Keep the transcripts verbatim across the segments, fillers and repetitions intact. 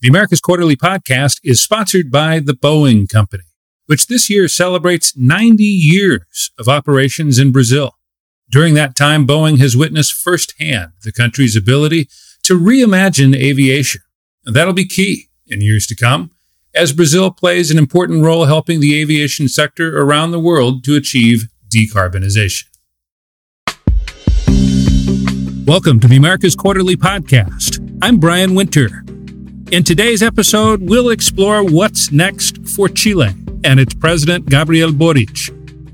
The Americas Quarterly Podcast is sponsored by the Boeing Company, which this year celebrates ninety years of operations in Brazil. During that time, Boeing has witnessed firsthand the country's ability to reimagine aviation. And that'll be key in years to come, as Brazil plays an important role helping the aviation sector around the world to achieve decarbonization. Welcome to the Americas Quarterly Podcast. I'm Brian Winter. In today's episode, we'll explore what's next for Chile and its president, Gabriel Boric,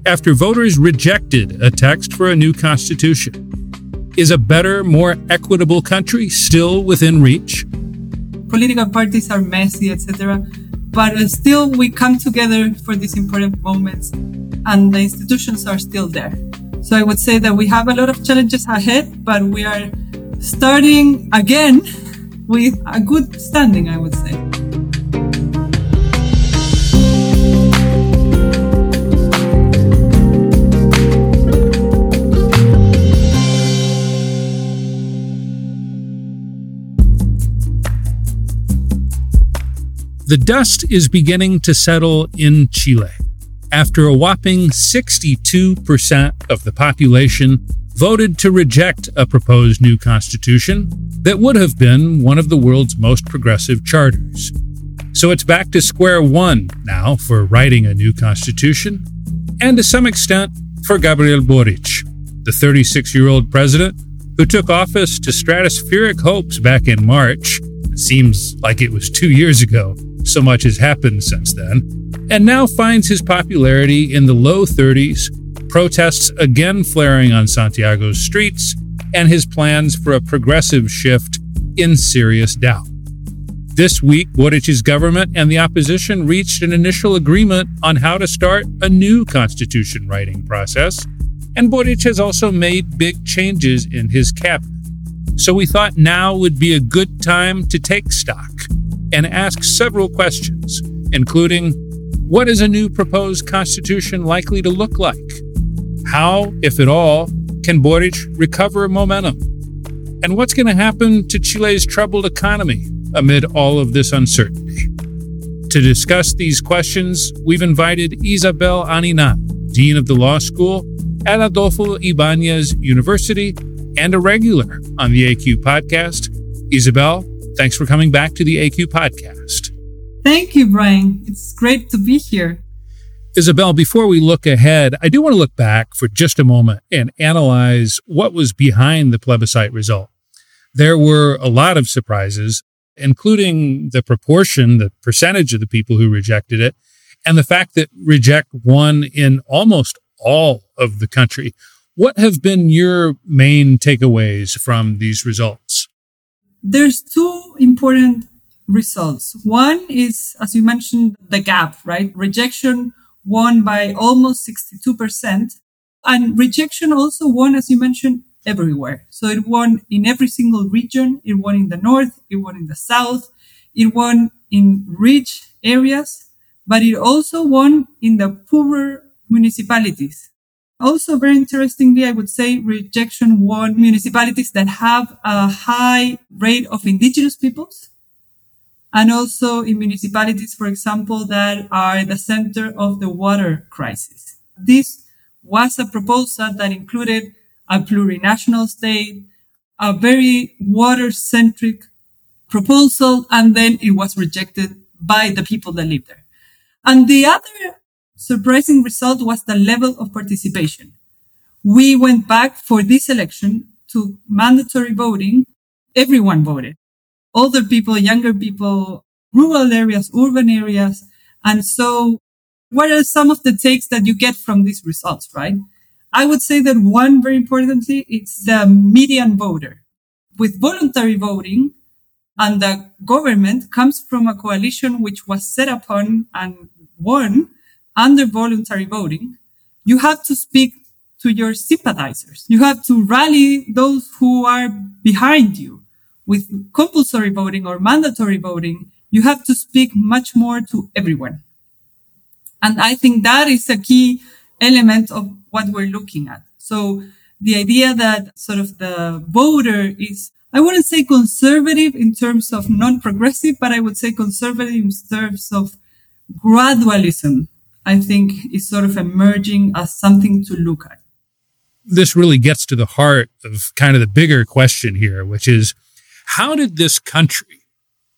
after voters rejected a text for a new constitution. Is a better, more equitable country still within reach? Political parties are messy, et cetera. But still, we come together for these important moments, and the institutions are still there. So I would say that we have a lot of challenges ahead, but we are starting again with a good standing, I would say. The dust is beginning to settle in Chile. After a whopping sixty-two percent of the population voted to reject a proposed new constitution that would have been one of the world's most progressive charters. So it's back to square one now for writing a new constitution, and to some extent for Gabriel Boric, the thirty-six-year-old president who took office to stratospheric hopes back in March. It seems like it was two years ago, so much has happened since then, and now finds his popularity in the low thirties, protests again flaring on Santiago's streets, and his plans for a progressive shift in serious doubt. This week, Boric's government and the opposition reached an initial agreement on how to start a new constitution writing process, and Boric has also made big changes in his cabinet. So we thought now would be a good time to take stock and ask several questions, including: what is a new proposed constitution likely to look like? How, if at all, can Boric recover momentum? And what's going to happen to Chile's troubled economy amid all of this uncertainty? To discuss these questions, we've invited Isabel Aninat, Dean of the Law School at Adolfo Ibáñez University and a regular on the A Q Podcast. Isabel, thanks for coming back to the A Q Podcast. Thank you, Brian. It's great to be here. Isabel, before we look ahead, I do want to look back for just a moment and analyze what was behind the plebiscite result. There were a lot of surprises, including the proportion, the percentage of the people who rejected it, and the fact that reject won in almost all of the country. What have been your main takeaways from these results? There's two important results. One is, as you mentioned, the gap, right? Rejection won by almost sixty-two percent. And rejection also won, as you mentioned, everywhere. So it won in every single region. It won in the north. It won in the south. It won in rich areas, but it also won in the poorer municipalities. Also, very interestingly, I would say rejection won municipalities that have a high rate of indigenous peoples, and also in municipalities, for example, that are the center of the water crisis. This was a proposal that included a plurinational state, a very water-centric proposal, and then it was rejected by the people that live there. And the other surprising result was the level of participation. We went back for this election to mandatory voting. Everyone voted. Older people, younger people, rural areas, urban areas. And so what are some of the takes that you get from these results, right? I would say that one, very importantly, it's the median voter. With voluntary voting, and the government comes from a coalition which was set upon and won under voluntary voting, you have to speak to your sympathizers. You have to rally those who are behind you. With compulsory voting or mandatory voting, you have to speak much more to everyone. And I think that is a key element of what we're looking at. So the idea that sort of the voter is I wouldn't say conservative in terms of non-progressive, but I would say conservative in terms of gradualism, I think is sort of emerging as something to look at. This really gets to the heart of kind of the bigger question here, which is how did this country,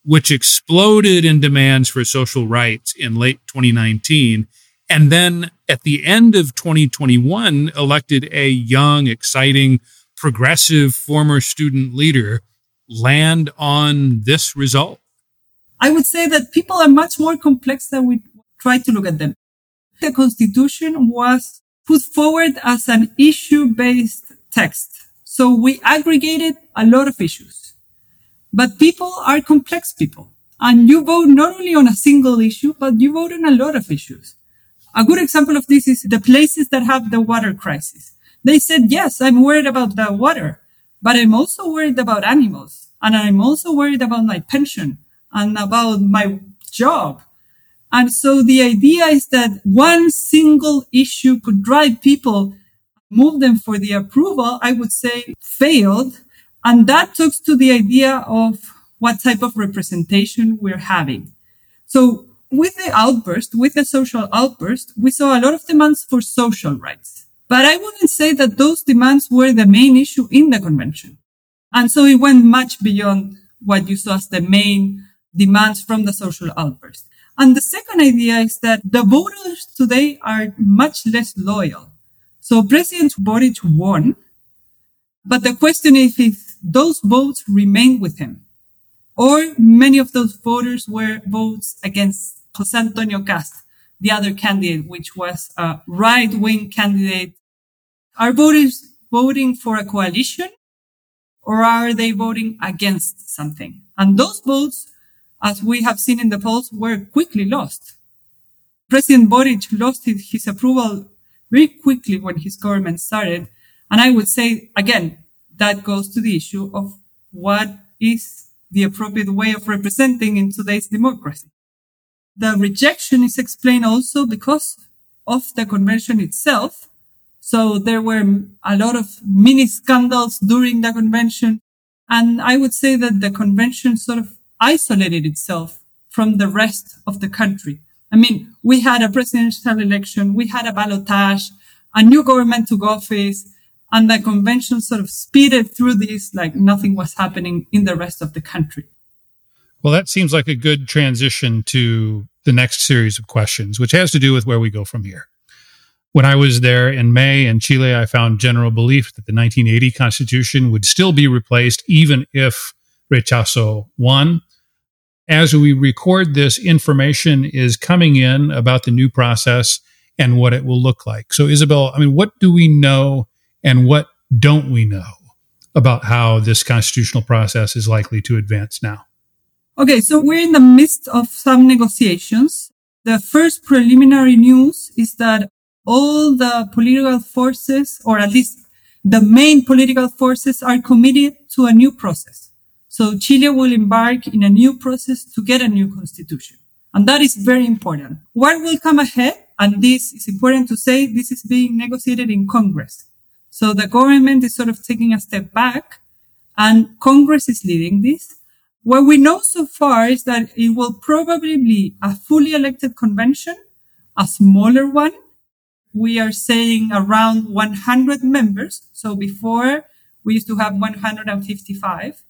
which exploded in demands for social rights in late twenty nineteen, and then at the end of twenty twenty-one, elected a young, exciting, progressive former student leader, land on this result? I would say that people are much more complex than we try to look at them. The Constitution was put forward as an issue-based text. So we aggregated a lot of issues. But people are complex people. And you vote not only on a single issue, but you vote on a lot of issues. A good example of this is the places that have the water crisis. They said, yes, I'm worried about the water, but I'm also worried about animals. And I'm also worried about my pension and about my job. And so the idea is that one single issue could drive people, move them for the approval, I would say failed. And that talks to the idea of what type of representation we're having. So with the outburst, with the social outburst, we saw a lot of demands for social rights. But I wouldn't say that those demands were the main issue in the convention. And so it went much beyond what you saw as the main demands from the social outburst. And the second idea is that the voters today are much less loyal. So President Boric won, but the question is if those votes remain with him, or many of those voters were votes against José Antonio Kast, the other candidate, which was a right-wing candidate. Are voters voting for a coalition, or are they voting against something? And those votes, as we have seen in the polls, were quickly lost. President Boric lost his, his approval very quickly when his government started. And I would say, again, that goes to the issue of what is the appropriate way of representing in today's democracy. The rejection is explained also because of the convention itself. So there were a lot of mini scandals during the convention. And I would say that the convention sort of isolated itself from the rest of the country. I mean, we had a presidential election, we had a ballotage, a new government took office, and the convention sort of speeded through this like nothing was happening in the rest of the country. Well, that seems like a good transition to the next series of questions, which has to do with where we go from here. When I was there in May in Chile, I found general belief that the nineteen eighty Constitution would still be replaced even if Rechazo won. As we record this, information is coming in about the new process and what it will look like. So, Isabel, I mean, what do we know and what don't we know about how this constitutional process is likely to advance now? Okay, so we're in the midst of some negotiations. The first preliminary news is that all the political forces, or at least the main political forces, are committed to a new process. So Chile will embark in a new process to get a new constitution. And that is very important. What will come ahead, and this is important to say, this is being negotiated in Congress. So the government is sort of taking a step back, and Congress is leading this. What we know so far is that it will probably be a fully elected convention, a smaller one. We are saying around one hundred members. So before, we used to have one hundred fifty-five.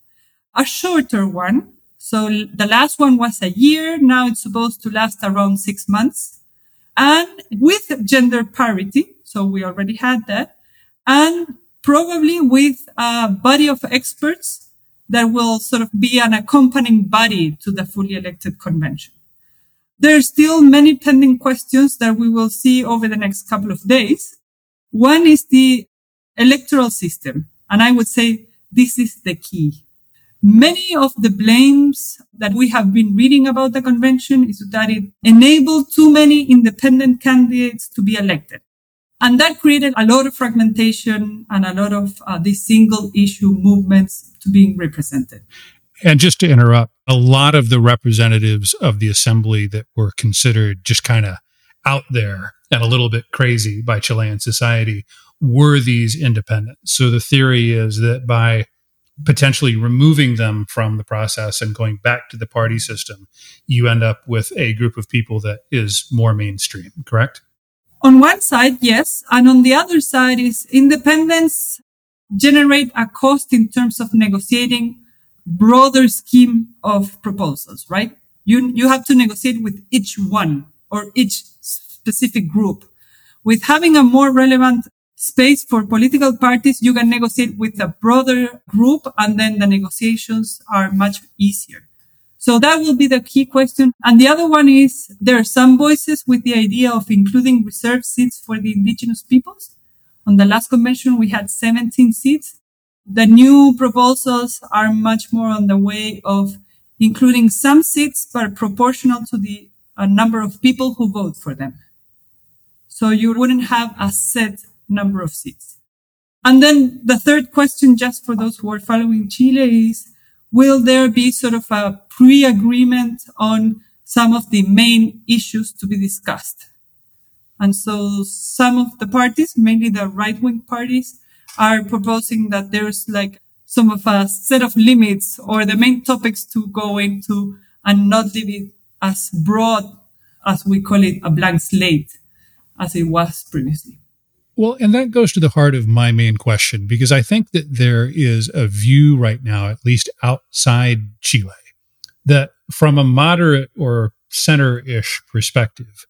A shorter one. So the last one was a year. Now it's supposed to last around six months. And with gender parity. So we already had that. And probably with a body of experts that will sort of be an accompanying body to the fully elected convention. There are still many pending questions that we will see over the next couple of days. One is the electoral system. And I would say this is the key. Many of the blames that we have been reading about the convention is that it enabled too many independent candidates to be elected. And that created a lot of fragmentation and a lot of uh, these single issue movements to being represented. And just to interrupt, a lot of the representatives of the assembly that were considered just kind of out there and a little bit crazy by Chilean society were these independents. So the theory is that by potentially removing them from the process and going back to the party system, you end up with a group of people that is more mainstream, correct? On one side, yes. And on the other side is independence generate a cost in terms of negotiating broader scheme of proposals, right? You, you have to negotiate with each one or each specific group. With having a more relevant space for political parties, you can negotiate with a broader group, and then the negotiations are much easier. So that will be the key question. And the other one is there are some voices with the idea of including reserve seats for the indigenous peoples. On the last convention, we had seventeen seats. The new proposals are much more on the way of including some seats, but proportional to the uh, number of people who vote for them. So you wouldn't have a set number of seats. And then the third question, just for those who are following Chile, is will there be sort of a pre-agreement on some of the main issues to be discussed? And so some of the parties, mainly the right-wing parties, are proposing that there's like some of a set of limits or the main topics to go into and not leave it as broad as we call it a blank slate as it was previously. Well, and that goes to the heart of my main question, because I think that there is a view right now, at least outside Chile, that from a moderate or center-ish perspective,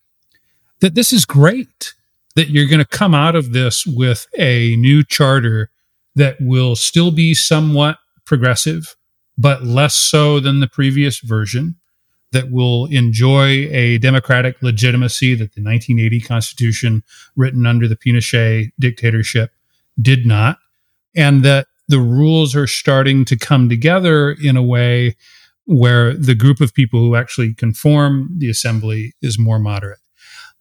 that this is great, that you're going to come out of this with a new charter that will still be somewhat progressive, but less so than the previous version, that will enjoy a democratic legitimacy that the nineteen eighty Constitution written under the Pinochet dictatorship did not, and that the rules are starting to come together in a way where the group of people who actually conform the assembly is more moderate.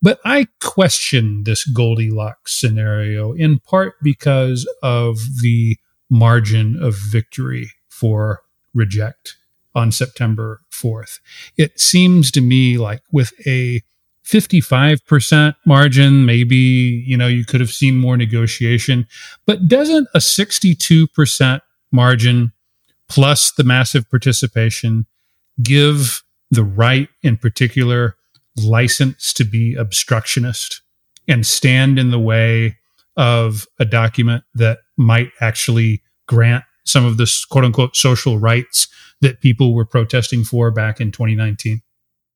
But I question this Goldilocks scenario in part because of the margin of victory for reject on September fourth. It seems to me like with a fifty-five percent margin, maybe, you know, you could have seen more negotiation, but doesn't a sixty-two percent margin plus the massive participation give the right in particular license to be obstructionist and stand in the way of a document that might actually grant some of the quote-unquote social rights that people were protesting for back in twenty nineteen?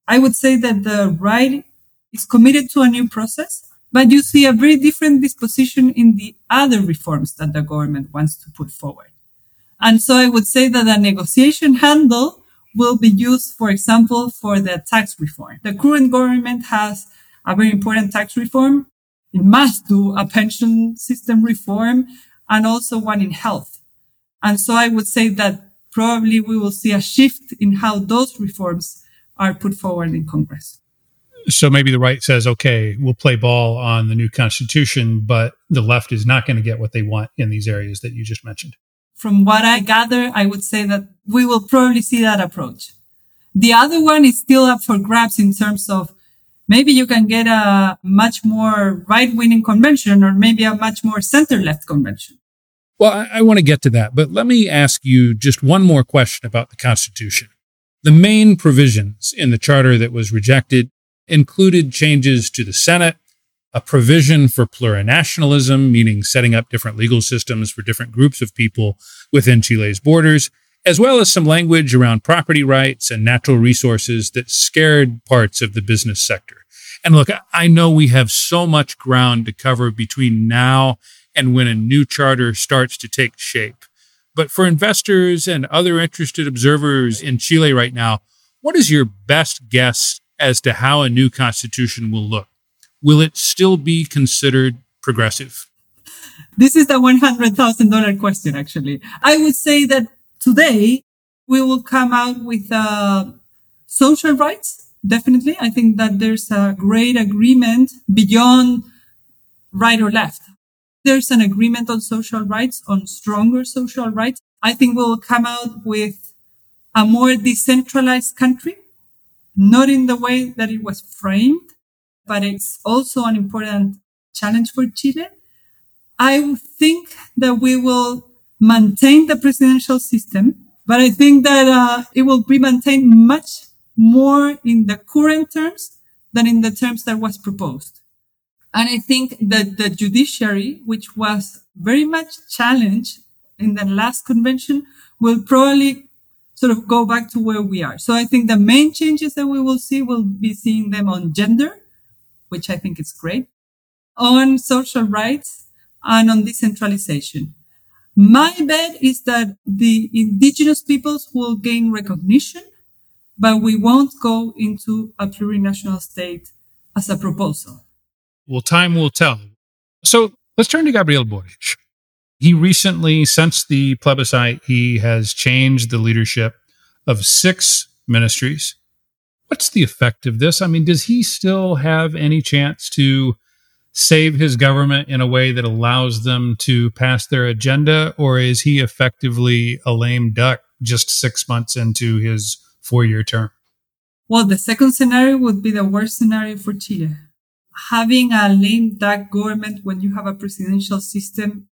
I would say that the right is committed to a new process, but you see a very different disposition in the other reforms that the government wants to put forward. And so I would say that a negotiation handle will be used, for example, for the tax reform. The current government has a very important tax reform. It must do a pension system reform and also one in health. And so I would say that probably we will see a shift in how those reforms are put forward in Congress. So maybe the right says, okay, we'll play ball on the new constitution, but the left is not going to get what they want in these areas that you just mentioned. From what I gather, I would say that we will probably see that approach. The other one is still up for grabs in terms of maybe you can get a much more right-wing convention or maybe a much more center-left convention. Well, I, I want to get to that, but let me ask you just one more question about the Constitution. The main provisions in the charter that was rejected included changes to the Senate, a provision for plurinationalism, meaning setting up different legal systems for different groups of people within Chile's borders, as well as some language around property rights and natural resources that scared parts of the business sector. And look, I know we have so much ground to cover between now and when a new charter starts to take shape. But for investors and other interested observers in Chile right now, what is your best guess as to how a new constitution will look? Will it still be considered progressive? This is the one hundred thousand dollars question, actually. I would say that today we will come out with uh, social rights, definitely. I think that there's a great agreement beyond right or left. There's an agreement on social rights, on stronger social rights. I think we'll come out with a more decentralized country, not in the way that it was framed, but it's also an important challenge for Chile. I think that we will maintain the presidential system, but I think that uh, it will be maintained much more in the current terms than in the terms that was proposed. And I think that the judiciary, which was very much challenged in the last convention, will probably sort of go back to where we are. So I think the main changes that we will see, we'll be seeing them on gender, which I think is great, on social rights, and on decentralization. My bet is that the indigenous peoples will gain recognition, but we won't go into a plurinational state as a proposal. Well, time will tell. So let's turn to Gabriel Boric. He recently, since the plebiscite, he has changed the leadership of six ministries. What's the effect of this? I mean, does he still have any chance to save his government in a way that allows them to pass their agenda, or is he effectively a lame duck just six months into his four-year term? Well, the second scenario would be the worst scenario for Chile. Having a lame duck government when you have a presidential system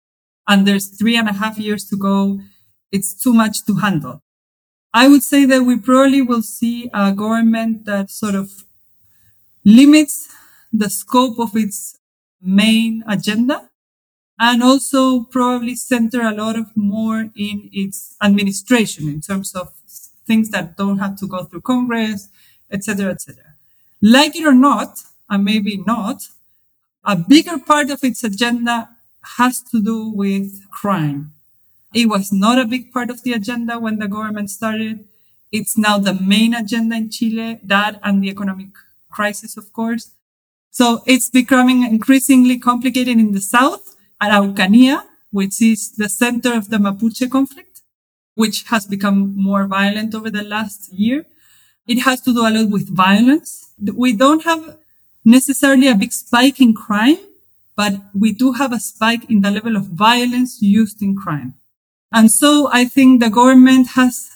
and there's three and a half years to go, it's too much to handle. I would say that we probably will see a government that sort of limits the scope of its main agenda and also probably center a lot of more in its administration in terms of things that don't have to go through Congress, et cetera, et cetera. Like it or not, and maybe not, a bigger part of its agenda has to do with crime. It was not a big part of the agenda when the government started. It's now the main agenda in Chile, that and the economic crisis, of course. So it's becoming increasingly complicated in the south, Araucanía, which is the center of the Mapuche conflict, which has become more violent over the last year. It has to do a lot with violence. We don't have necessarily a big spike in crime, but we do have a spike in the level of violence used in crime. And so I think the government has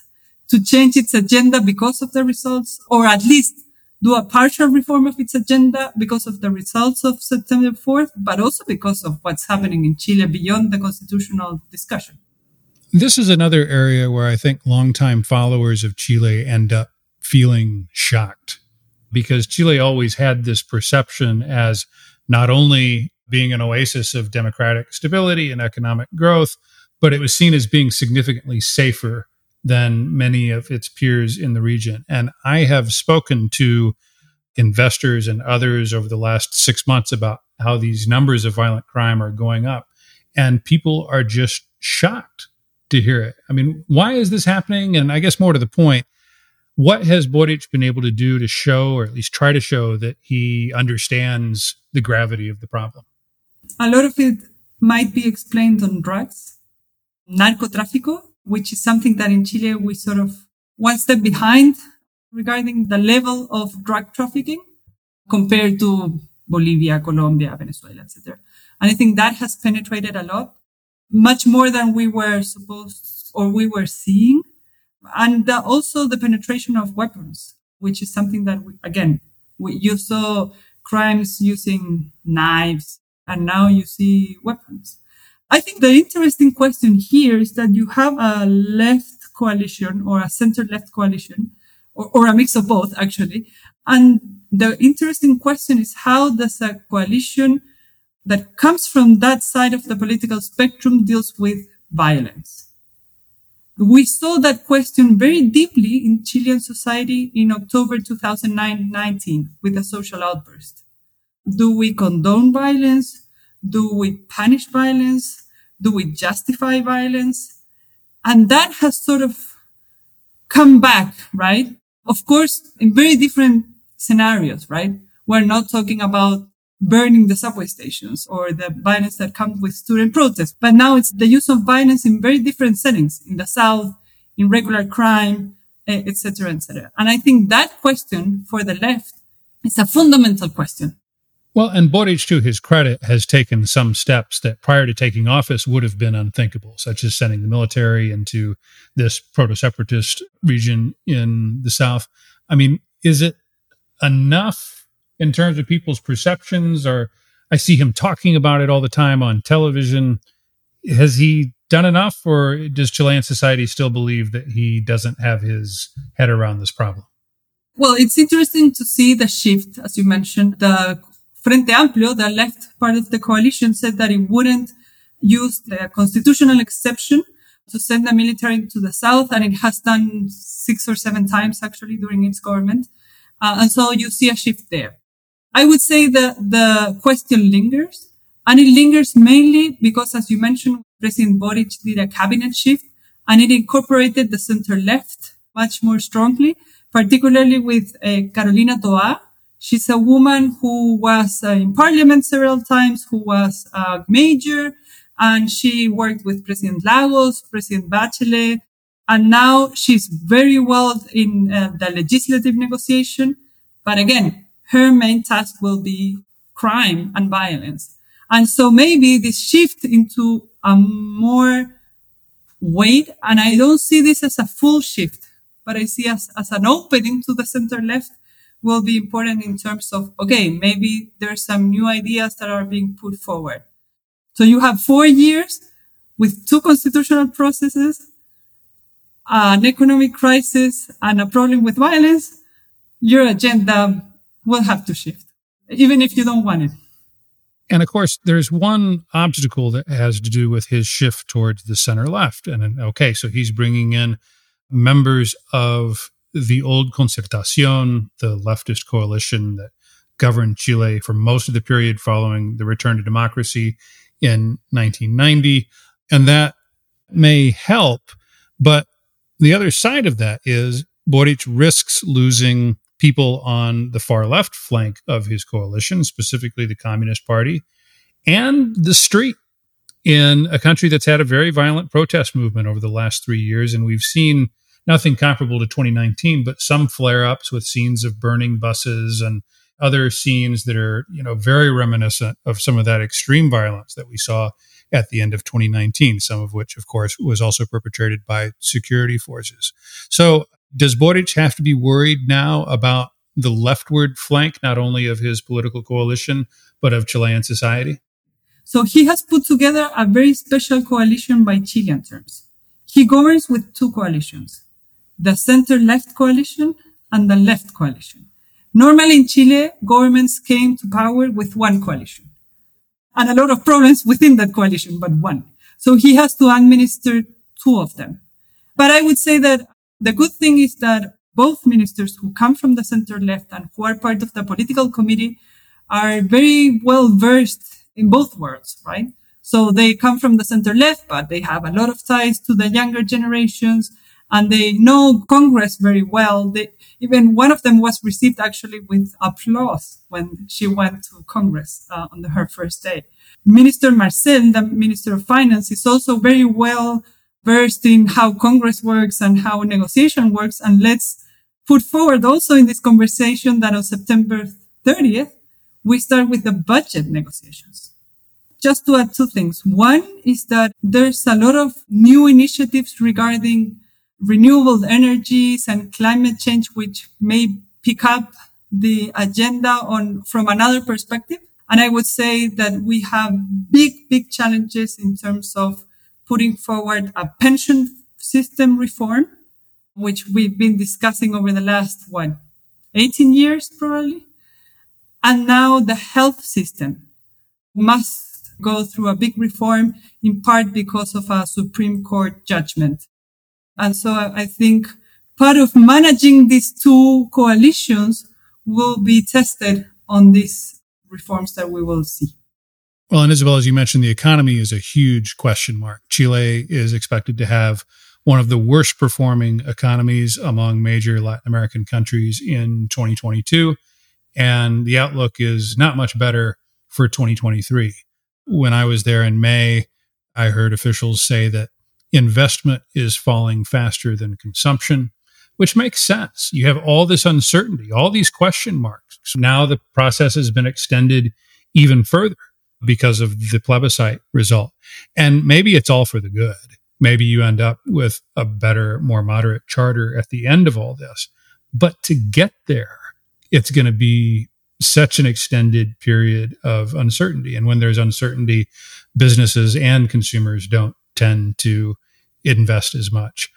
to change its agenda because of the results, or at least do a partial reform of its agenda because of the results of September fourth, but also because of what's happening in Chile beyond the constitutional discussion. This is another area where I think longtime followers of Chile end up feeling shocked, because Chile always had this perception as not only being an oasis of democratic stability and economic growth, but it was seen as being significantly safer than many of its peers in the region. And I have spoken to investors and others over the last six months about how these numbers of violent crime are going up, and people are just shocked to hear it. I mean, why is this happening? And I guess more to the point, what has Boric been able to do to show, or at least try to show, that he understands the gravity of the problem? A lot of it might be explained on drugs, narcotráfico, which is something that in Chile we sort of one step behind regarding the level of drug trafficking compared to Bolivia, Colombia, Venezuela, et cetera. And I think that has penetrated a lot, much more than we were supposed or we were seeing. And the, also the penetration of weapons, which is something that, we, again, we, you saw crimes using knives, and now you see weapons. I think the interesting question here is that you have a left coalition or a center-left coalition, or, or a mix of both, actually. And the interesting question is, how does a coalition that comes from that side of the political spectrum deals with violence? We saw that question very deeply in Chilean society in October two thousand nineteen with a social outburst. Do we condone violence? Do we punish violence? Do we justify violence? And that has sort of come back, right? Of course, in very different scenarios, right? We're not talking about burning the subway stations or the violence that comes with student protests. But now it's the use of violence in very different settings, in the South, in regular crime, et cetera, et cetera. And I think that question for the left is a fundamental question. Well, and Boric, to his credit, has taken some steps that prior to taking office would have been unthinkable, such as sending the military into this proto-separatist region in the South. I mean, is it enough in terms of people's perceptions? Or I see him talking about it all the time on television. Has he done enough, or does Chilean society still believe that he doesn't have his head around this problem? Well, it's interesting to see the shift, as you mentioned. The Frente Amplio, the left part of the coalition, said that it wouldn't use the constitutional exception to send the military to the south, and it has done six or seven times, actually, during its government. Uh, and so you see a shift there. I would say that the question lingers, and it lingers mainly because, as you mentioned, President Boric did a cabinet shift, and it incorporated the center-left much more strongly, particularly with uh, Carolina Toa. She's a woman who was uh, in parliament several times, who was a major, and she worked with President Lagos, President Bachelet, and now she's very well in uh, the legislative negotiation. But again, her main task will be crime and violence. And so maybe this shift into a more weight, and I don't see this as a full shift, but I see as, as an opening to the center-left, will be important in terms of, okay, maybe there's some new ideas that are being put forward. So you have four years with two constitutional processes, an economic crisis, and a problem with violence. Your agenda will have to shift, even if you don't want it. And of course, there's one obstacle that has to do with his shift towards the center-left. And okay, so he's bringing in members of the old Concertacion, the leftist coalition that governed Chile for most of the period following the return to democracy in nineteen ninety. And that may help, but the other side of that is Boric risks losing people on the far left flank of his coalition, specifically the Communist Party, and the street in a country that's had a very violent protest movement over the last three years. And we've seen nothing comparable to twenty nineteen, but some flare-ups with scenes of burning buses and other scenes that are, you know, very reminiscent of some of that extreme violence that we saw at the end of twenty nineteen, some of which, of course, was also perpetrated by security forces. So does Boric have to be worried now about the leftward flank, not only of his political coalition, but of Chilean society? So he has put together a very special coalition by Chilean terms. He governs with two coalitions, the center-left coalition and the left coalition. Normally in Chile, governments came to power with one coalition and a lot of problems within that coalition, but one. So he has to administer two of them. But I would say that the good thing is that both ministers who come from the center-left and who are part of the political committee are very well versed in both worlds, right? So they come from the center-left, but they have a lot of ties to the younger generations, and they know Congress very well. They, even one of them was received actually with applause when she went to Congress uh, on the, her first day. Minister Marcel, the Minister of Finance, is also very well versed in how Congress works and how negotiation works. And let's put forward also in this conversation that on September thirtieth, we start with the budget negotiations. Just to add two things. One is that there's a lot of new initiatives regarding renewable energies and climate change, which may pick up the agenda on from another perspective. And I would say that we have big, big challenges in terms of putting forward a pension system reform, which we've been discussing over the last, what, eighteen years probably. And now the health system must go through a big reform, in part because of a Supreme Court judgment. And so I think part of managing these two coalitions will be tested on these reforms that we will see. Well, and Isabel, as you mentioned, the economy is a huge question mark. Chile is expected to have one of the worst performing economies among major Latin American countries in twenty twenty-two. And the outlook is not much better for twenty twenty-three. When I was there in May, I heard officials say that investment is falling faster than consumption, which makes sense. You have all this uncertainty, all these question marks. Now the process has been extended even further because of the plebiscite result. And maybe it's all for the good. Maybe you end up with a better, more moderate charter at the end of all this. But to get there, it's going to be such an extended period of uncertainty. And when there's uncertainty, businesses and consumers don't tend to invest as much.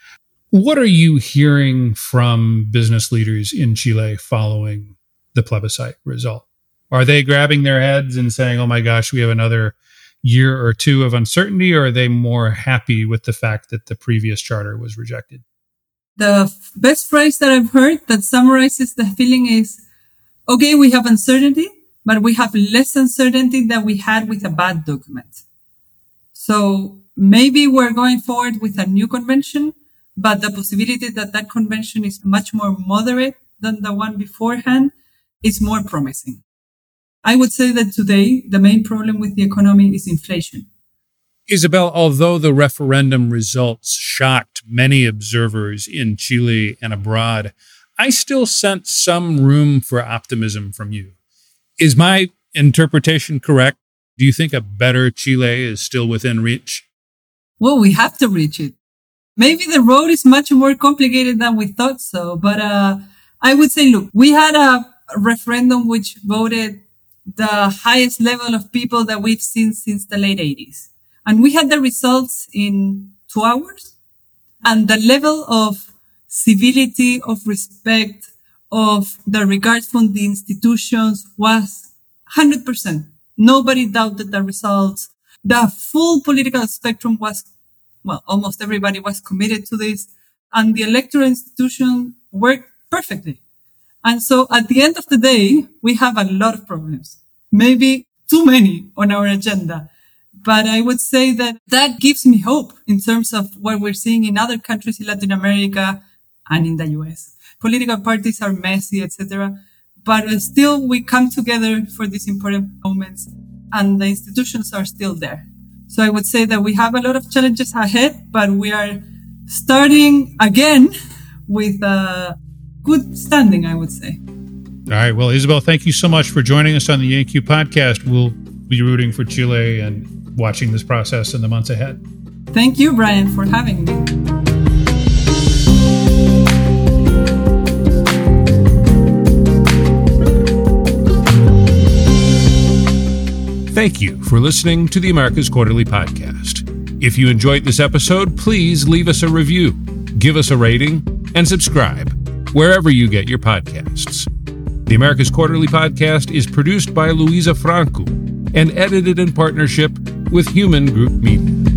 What are you hearing from business leaders in Chile following the plebiscite result? Are they grabbing their heads and saying, oh my gosh, we have another year or two of uncertainty, or are they more happy with the fact that the previous charter was rejected? The f- best phrase that I've heard that summarizes the feeling is, okay, we have uncertainty, but we have less uncertainty than we had with a bad document. So maybe we're going forward with a new convention, but the possibility that that convention is much more moderate than the one beforehand is more promising. I would say that today, the main problem with the economy is inflation. Isabel, although the referendum results shocked many observers in Chile and abroad, I still sense some room for optimism from you. Is my interpretation correct? Do you think a better Chile is still within reach? Well, we have to reach it. Maybe the road is much more complicated than we thought so, but uh, I would say, look, we had a referendum which voted the highest level of people that we've seen since the late eighties. And we had the results in two hours. And the level of civility, of respect, of the regard from the institutions was one hundred percent. Nobody doubted the results. The full political spectrum was, well, almost everybody was committed to this. And the electoral institution worked perfectly. And so at the end of the day, we have a lot of problems, maybe too many on our agenda. But I would say that that gives me hope in terms of what we're seeing in other countries in Latin America and in the U S. Political parties are messy, et cetera. But still, we come together for these important moments, and the institutions are still there. So I would say that we have a lot of challenges ahead, but we are starting again with a good standing, I would say. All right. Well, Isabel, thank you so much for joining us on the Yankee Podcast. We'll be rooting for Chile and watching this process in the months ahead. Thank you, Brian, for having me. Thank you for listening to the Americas Quarterly Podcast. If you enjoyed this episode, please leave us a review, give us a rating, and subscribe wherever you get your podcasts. The Americas Quarterly Podcast is produced by Luisa Franco and edited in partnership with Human Group Media.